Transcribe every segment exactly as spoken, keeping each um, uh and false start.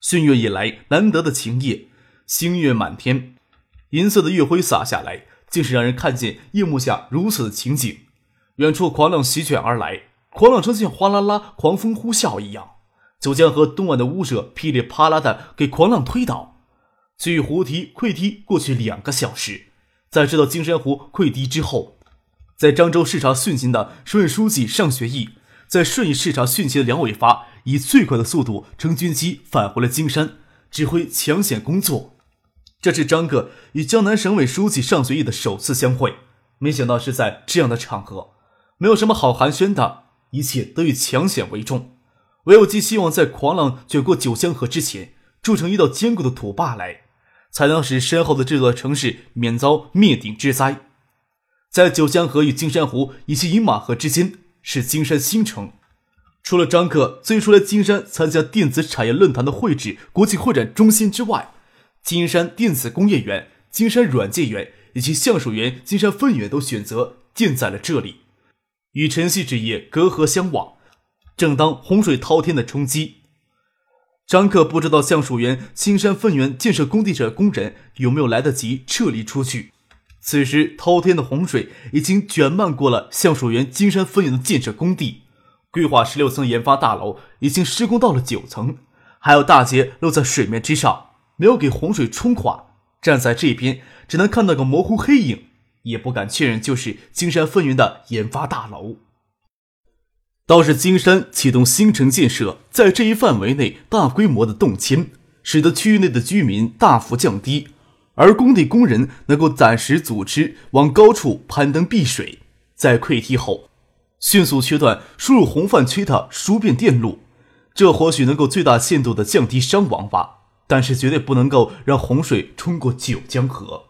汛月以来难得的晴夜，星月满天，银色的月辉洒下来，竟是让人看见夜幕下如此的情景。远处狂浪席卷而来，狂浪声像哗啦啦狂风呼啸一样，九江河东岸的屋舍噼里啪啦的给狂浪推倒。去湖堤溃堤过去两个小时，在知道金山湖溃堤之后，在漳州视察汛情的顺书记尚学义，在顺义视察汛情的梁伟发，以最快的速度乘军机返回了金山，指挥抢险工作。这是张克与江南省委书记尚学义的首次相会，没想到是在这样的场合，没有什么好寒暄的，一切都以抢险为重，唯有寄希望在狂浪卷过九江河之前，筑成一道坚固的土坝来，才能使身后的这座城市免遭灭顶之灾。在九江河与金山湖以及饮马河之间，是金山新城。除了张克最初来金山参加电子产业论坛的会址国际会展中心之外，金山电子工业园、金山软件园以及橡树园、金山分园都选择建在了这里，与晨曦之夜隔河相望，正当洪水滔天的冲击。张克不知道橡树园、金山分园建设工地上的工人有没有来得及撤离出去，此时滔天的洪水已经卷漫过了橡树园、金山分园的建设工地，规划十六层研发大楼已经施工到了九层，还有大街露在水面之上，没有给洪水冲垮，站在这边只能看到个模糊黑影，也不敢确认就是金山分园的研发大楼。倒是金山启动新城建设，在这一范围内大规模的动迁，使得区域内的居民大幅降低，而工地工人能够暂时组织往高处攀登避水。在溃堤后，迅速切断输入洪泛区的输变电路，这或许能够最大限度地降低伤亡吧，但是绝对不能够让洪水冲过九江河。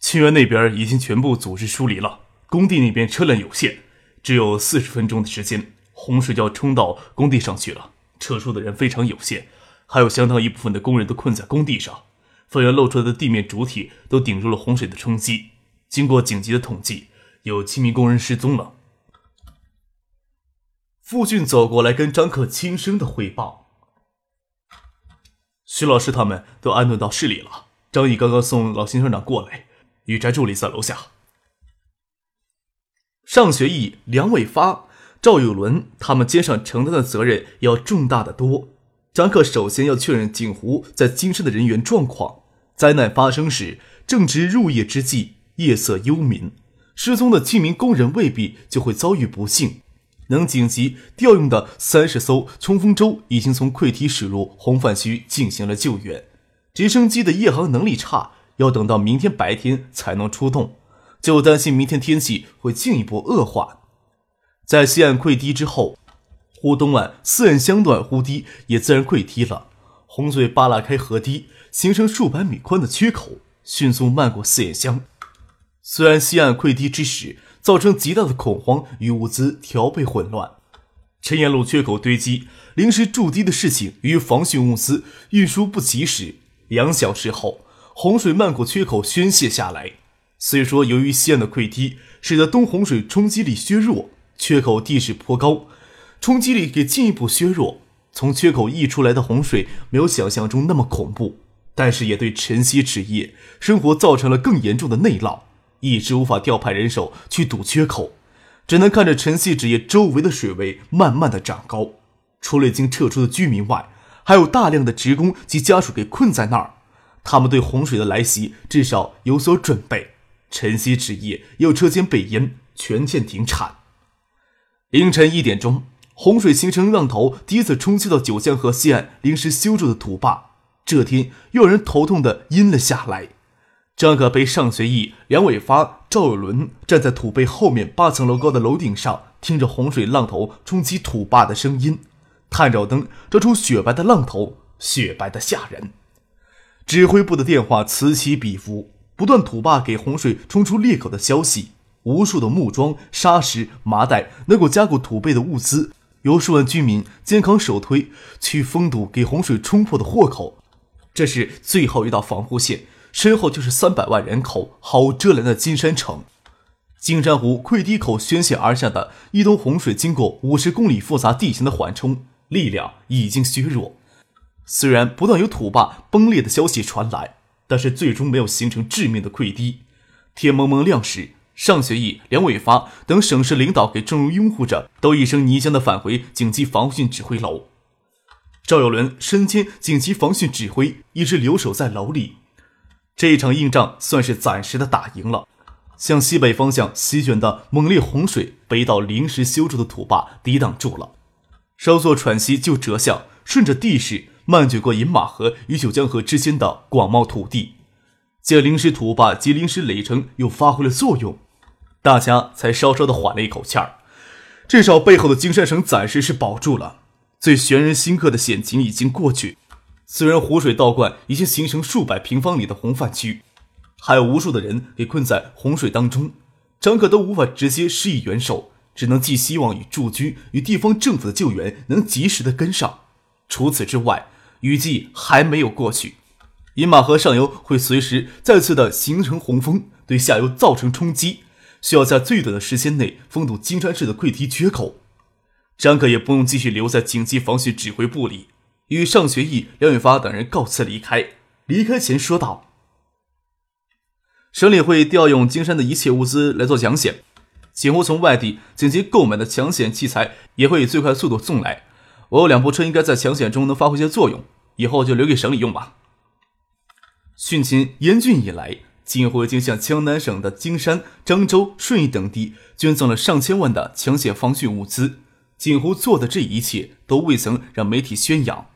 清源那边已经全部组织疏离了，工地那边车辆有限，只有四十分钟的时间，洪水就要冲到工地上去了，撤出的人非常有限，还有相当一部分的工人都困在工地上，分园露出的地面主体都顶住了洪水的冲击。经过紧急的统计，有七名工人失踪了。傅俊走过来跟张克轻声的汇报，徐老师他们都安顿到市里了，张毅刚刚送老邢团长过来，与翟助理在楼下。尚学义、梁伟发、赵有伦他们肩上承担的责任要重大的多。张克首先要确认景湖在金山的人员状况。灾难发生时正值入夜之际，夜色幽冥，失踪的七名工人未必就会遭遇不幸，能紧急调用的三十艘冲锋舟已经从溃堤驶入洪泛区进行了救援，直升机的夜航能力差，要等到明天白天才能出动，就担心明天天气会进一步恶化。在西岸溃堤之后，湖东岸四岸相段湖堤也自然溃堤了，洪水扒拉开河堤，形成数百米宽的缺口，迅速漫过四眼乡。虽然西岸溃堤之时造成极大的恐慌与物资调配混乱，陈岩路缺口堆积、临时筑堤的事情与防汛物资运输不及时，两小时后洪水漫过缺口宣泄下来。虽说由于西岸的溃堤使得东洪水冲击力削弱，缺口地势颇高，冲击力给进一步削弱，从缺口溢出来的洪水没有想象中那么恐怖，但是也对晨曦之夜生活造成了更严重的内涝，一直无法调派人手去堵缺口，只能看着晨曦之夜周围的水位慢慢的涨高。除了已经撤出的居民外，还有大量的职工及家属给困在那儿，他们对洪水的来袭至少有所准备。晨曦之夜有车间被淹，全线停产。凌晨一点钟，洪水形成浪头，第一次冲击到九江河西岸临时修筑的土坝，这天又让人头痛的阴了下来。张克被尚学义、梁伟发、赵有伦站在土坝后面八层楼高的楼顶上，听着洪水浪头冲击土坝的声音，探照灯照出雪白的浪头，雪白的吓人。指挥部的电话此起彼伏，不断吐罢给洪水冲出裂口的消息，无数的木桩、沙石、麻袋，能够加固土备的物资，由数万居民肩扛手推去封堵给洪水冲破的豁口。这是最后一道防护线，身后就是三百万人口毫无遮拦的金山城。金山湖溃堤口宣泄而下的一东洪水，经过五十公里复杂地形的缓冲，力量已经削弱。虽然不断有土坝崩裂的消息传来，但是最终没有形成致命的溃堤。天蒙蒙亮时，尚学义、梁伟发等省市领导给郑如拥护着，都一声泥浆地返回紧急防汛指挥楼。赵有伦身兼紧急防汛指挥，一直留守在楼里。这一场硬仗算是暂时的打赢了。向西北方向席卷的猛烈洪水被一道临时修筑的土坝抵挡住了，稍作喘息就折向，顺着地势漫卷过饮马河与九江河之间的广袤土地。这临时土坝及临时垒城又发挥了作用，大家才稍稍的缓了一口气儿，至少背后的金山城暂时是保住了。最悬人心刻的险情已经过去，虽然湖水倒灌已经形成数百平方米的洪泛区，还有无数的人给困在洪水当中，张克都无法直接施以援手，只能寄希望与驻军与地方政府的救援能及时的跟上。除此之外，雨季还没有过去，饮马河上游会随时再次的形成洪峰，对下游造成冲击，需要在最短的时间内封堵金川市的溃堤缺口。张克也不用继续留在紧急防汛指挥部里，与尚学义、梁远发等人告辞离开。离开前说道，省里会调用金山的一切物资来做抢险，几乎从外地紧急购买的抢险器材也会以最快速度送来。我有两部车，应该在抢险中能发挥些作用，以后就留给省里用吧。汛情严峻以来，金湖已经向江南省的金山、漳州、顺义等地捐赠了上千万的抢险防汛物资。锦湖做的这一切都未曾让媒体宣扬。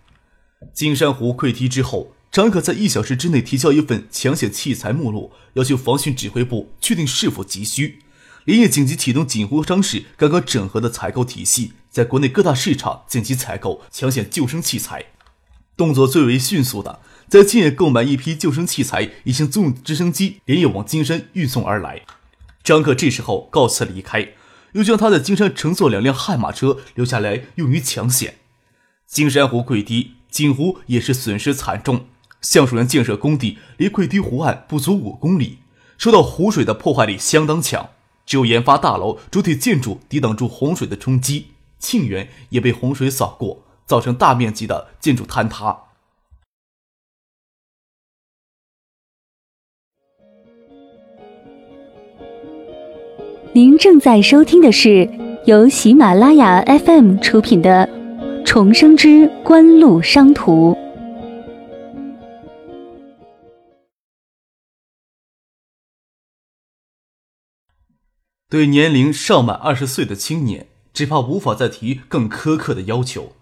金山湖溃堤之后，张克在一小时之内提交一份抢险器材目录，要求防汛指挥部确定是否急需，连夜紧急启动锦湖商事刚刚整合的采购体系，在国内各大市场紧急采购抢险救生器材。动作最为迅速的，在近夜购买一批救生器材，已经租用直升机连夜往金山运送而来。张克这时候告辞离开，又将他在金山乘坐两辆悍马车留下来用于抢险。金山湖溃堤，锦湖也是损失惨重。橡树园建设工地离溃堤湖岸不足五公里，受到湖水的破坏力相当强，只有研发大楼主体建筑抵挡住洪水的冲击，沁园也被洪水扫过，造成大面积的建筑坍塌。您正在收听的是由喜马拉雅 F M 出品的《重生之官路商途》。对年龄尚满二十岁的青年，只怕无法再提更苛刻的要求。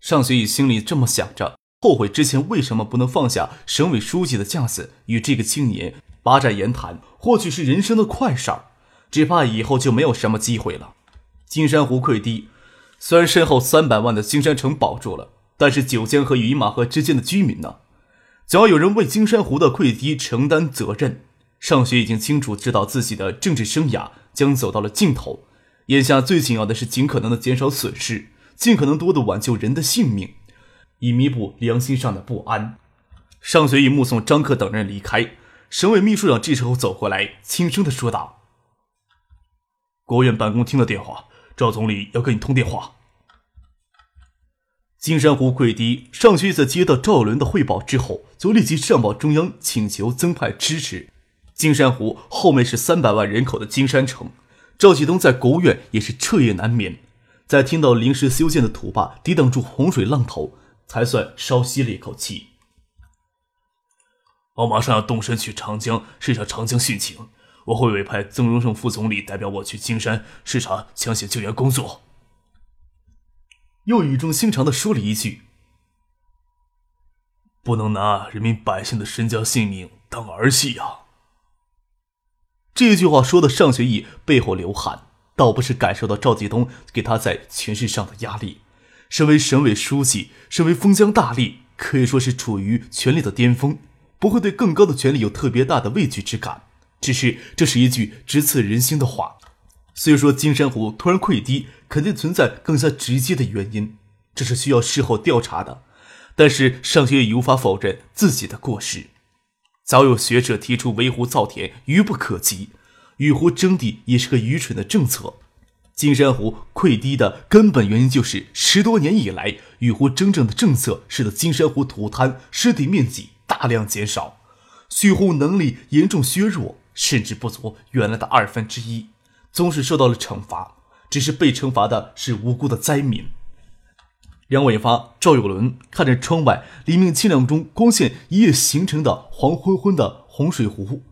尚学义心里这么想着，后悔之前为什么不能放下省委书记的架子，与这个青年把盏言谈，或许是人生的快事儿，只怕以后就没有什么机会了。金山湖溃堤，虽然身后三百万的金山城保住了，但是九江河与饮马河之间的居民呢？只要有人为金山湖的溃堤承担责任，尚学已经清楚知道自己的政治生涯将走到了尽头，眼下最紧要的是尽可能的减少损失，尽可能多的挽救人的性命，以弥补良心上的不安。尚学义目送张克等人离开，省委秘书长这时候走过来，轻声的说道：“国务院办公厅的电话，赵总理要跟你通电话。”金山湖溃堤，尚学义在接到赵有伦的汇报之后，就立即上报中央请求增派支持。金山湖后面是三百万人口的金山城，赵启东在国务院也是彻夜难眠，在听到临时修建的土坝抵挡住洪水浪头，才算稍吸了一口气。我马上要动身去长江视察长江汛情，我会委派曾荣胜副总理代表我去金山视察抢险救援工作。又语重心长地说了一句：“不能拿人民百姓的身家性命当儿戏呀、啊。”这句话说的尚学义背后流汗，倒不是感受到赵继东给他在权势上的压力，身为省委书记，身为封疆大吏，可以说是处于权力的巅峰，不会对更高的权力有特别大的畏惧之感。只是这是一句直刺人心的话。所以说金山虎突然溃堤，肯定存在更加直接的原因，这是需要事后调查的。但是尚学友无法否认自己的过失。早有学者提出围湖造田愚不可及，与湖争地也是个愚蠢的政策。金山湖溃堤的根本原因就是十多年以来与湖争政的政策使得金山湖土滩湿地面积大量减少，蓄湖能力严重削弱，甚至不足原来的二分之一，总是受到了惩罚，只是被惩罚的是无辜的灾民。杨伟发、赵有伦看着窗外黎明清亮中光线一夜形成的黄昏昏的洪水湖，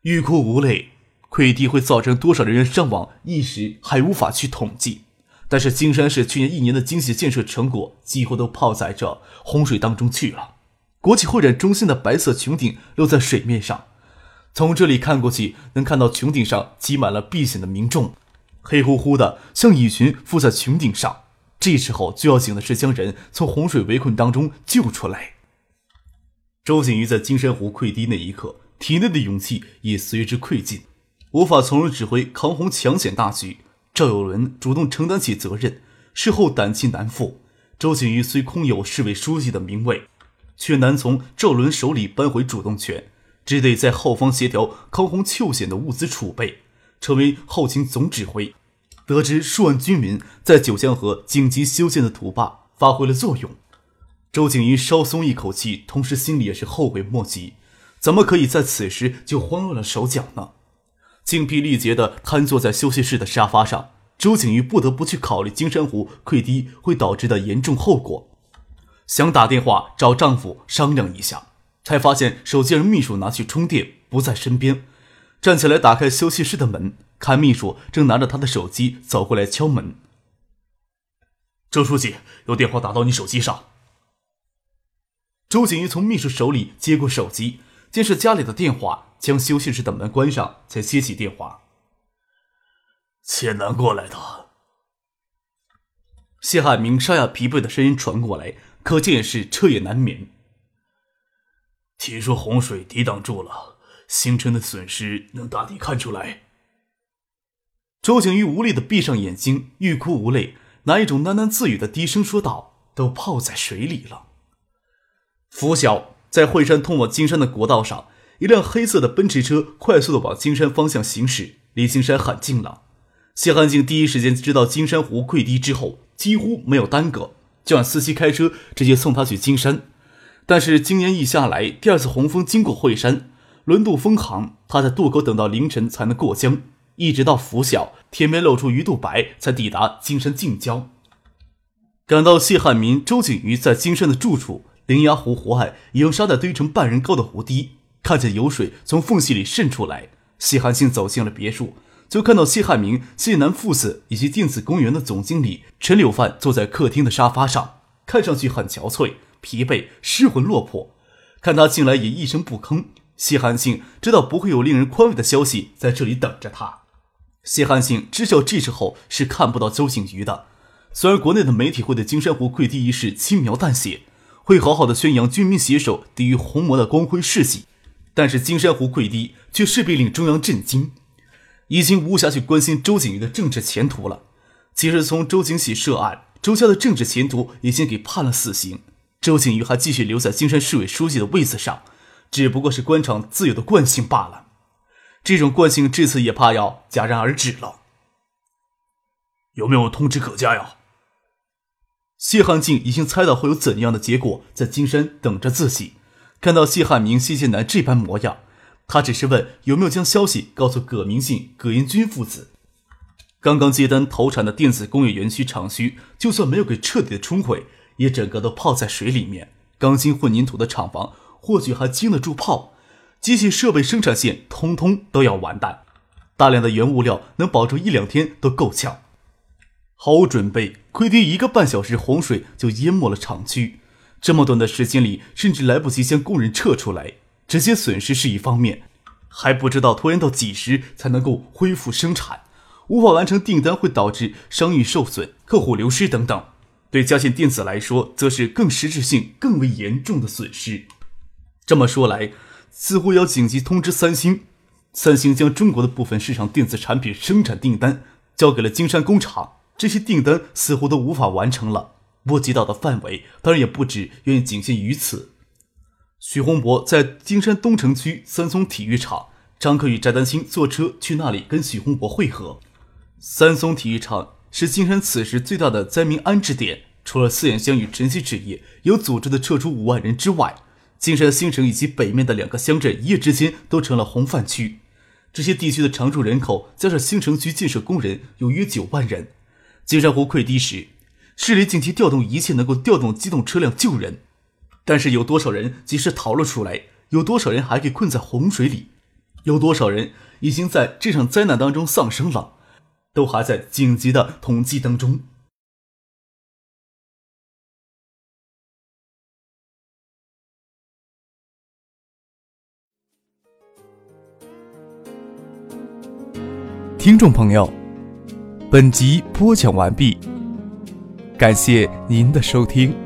欲哭无泪。溃堤会造成多少人员伤亡，一时还无法去统计。但是金山市去年一年的精细建设成果几乎都泡在这洪水当中去了。国际会展中心的白色穹顶露在水面上，从这里看过去，能看到穹顶上挤满了避险的民众，黑乎乎的像蚁群附在穹顶上。这时候最要紧的是将人从洪水围困当中救出来。周景瑜在金山湖溃堤那一刻，体内的勇气也随之溃尽，无法从容指挥扛洪抢险大局。赵有伦主动承担起责任，事后胆气难复。周景瑜虽空有市委书记的名位，却难从赵伦手里扳回主动权，只得在后方协调扛洪救险的物资储备，成为后勤总指挥。得知数万军民在九江河紧急修建的土坝发挥了作用，周景瑜稍松一口气，同时心里也是后悔莫及，怎么可以在此时就慌乱了手脚呢？精疲力竭地瘫坐在休息室的沙发上，周景瑜不得不去考虑金山湖溃堤会导致的严重后果，想打电话找丈夫商量一下，才发现手机让秘书拿去充电，不在身边。站起来打开休息室的门，看秘书正拿着他的手机走过来敲门。周书记，有电话打到你手机上。周景瑜从秘书手里接过手机，监视家里的电话，将休息室的门关上，才接起电话。谢楠过来的。谢海明沙哑疲惫的声音传过来，可见是彻夜难眠。听说洪水抵挡住了，形成的损失能大体看出来。周景瑜无力的闭上眼睛，欲哭无泪，拿一种喃喃自语的低声说道：“都泡在水里了。”拂晓，在惠山通往金山的国道上，一辆黑色的奔驰车快速地往金山方向行驶，离金山很近了。谢汉静第一时间知道金山湖溃堤之后，几乎没有耽搁，就让司机开车直接送他去金山。但是今年一下来，第二次洪峰经过惠山，轮渡封航，他在渡口等到凌晨才能过江，一直到拂晓，天边露出鱼肚白，才抵达金山近郊。赶到谢汉民、周景瑜在金山的住处，灵崖湖湖岸已用沙袋堆成半人高的湖堤。看见有水从缝隙里渗出来，谢寒星走进了别墅，就看到谢汉明、谢南父子以及电子公园的总经理陈柳范坐在客厅的沙发上，看上去很憔悴、疲惫、失魂落魄。看他进来也一声不吭，谢寒星知道不会有令人宽慰的消息在这里等着他。谢寒星知晓这时候是看不到周景瑜的，虽然国内的媒体会对金山湖溃堤一事轻描淡写，会好好的宣扬军民携手抵御洪魔的光辉事迹，但是金山湖溃堤却势必令中央震惊，已经无暇去关心周景瑜的政治前途了。其实从周景喜涉案，周家的政治前途已经给判了死刑，周景瑜还继续留在金山市委书记的位子上，只不过是官场自有的惯性罢了。这种惯性这次也怕要戛然而止了。有没有通知可嘉呀？谢汉静已经猜到会有怎样的结果在金山等着自己。看到谢汉明、谢建南这般模样，他只是问有没有将消息告诉葛明信、葛延军父子。刚刚接单投产的电子工业园区厂区，就算没有给彻底的冲毁，也整个都泡在水里面。钢筋混凝土的厂房或许还经得住泡，机器设备生产线通通都要完蛋，大量的原物料能保住一两天都够呛。毫无准备，溃堤一个半小时，洪水就淹没了厂区。这么短的时间里，甚至来不及将工人撤出来，直接损失是一方面，还不知道拖延到几时才能够恢复生产，无法完成订单会导致商誉受损、客户流失等等。对嘉信电子来说则是更实质性更为严重的损失。这么说来，似乎要紧急通知三星，三星将中国的部分市场电子产品生产订单交给了京山工厂，这些订单似乎都无法完成了，波及到的范围当然也不止愿意仅限于此。许洪博在京山东城区三松体育场，张克与翟丹青坐车去那里跟许洪博会合。三松体育场是京山此时最大的灾民安置点，除了四眼乡与晨曦纸业有组织的撤出五万人之外，京山新城以及北面的两个乡镇一夜之间都成了洪泛区。这些地区的常住人口加上新城区建设工人有约九万人。金山湖溃堤时，市里紧急调动一切能够调动机动车辆救人，但是有多少人及时逃了出来？有多少人还被困在洪水里？有多少人已经在这场灾难当中丧生了？都还在紧急的统计当中。听众朋友，本集播讲完毕，感谢您的收听。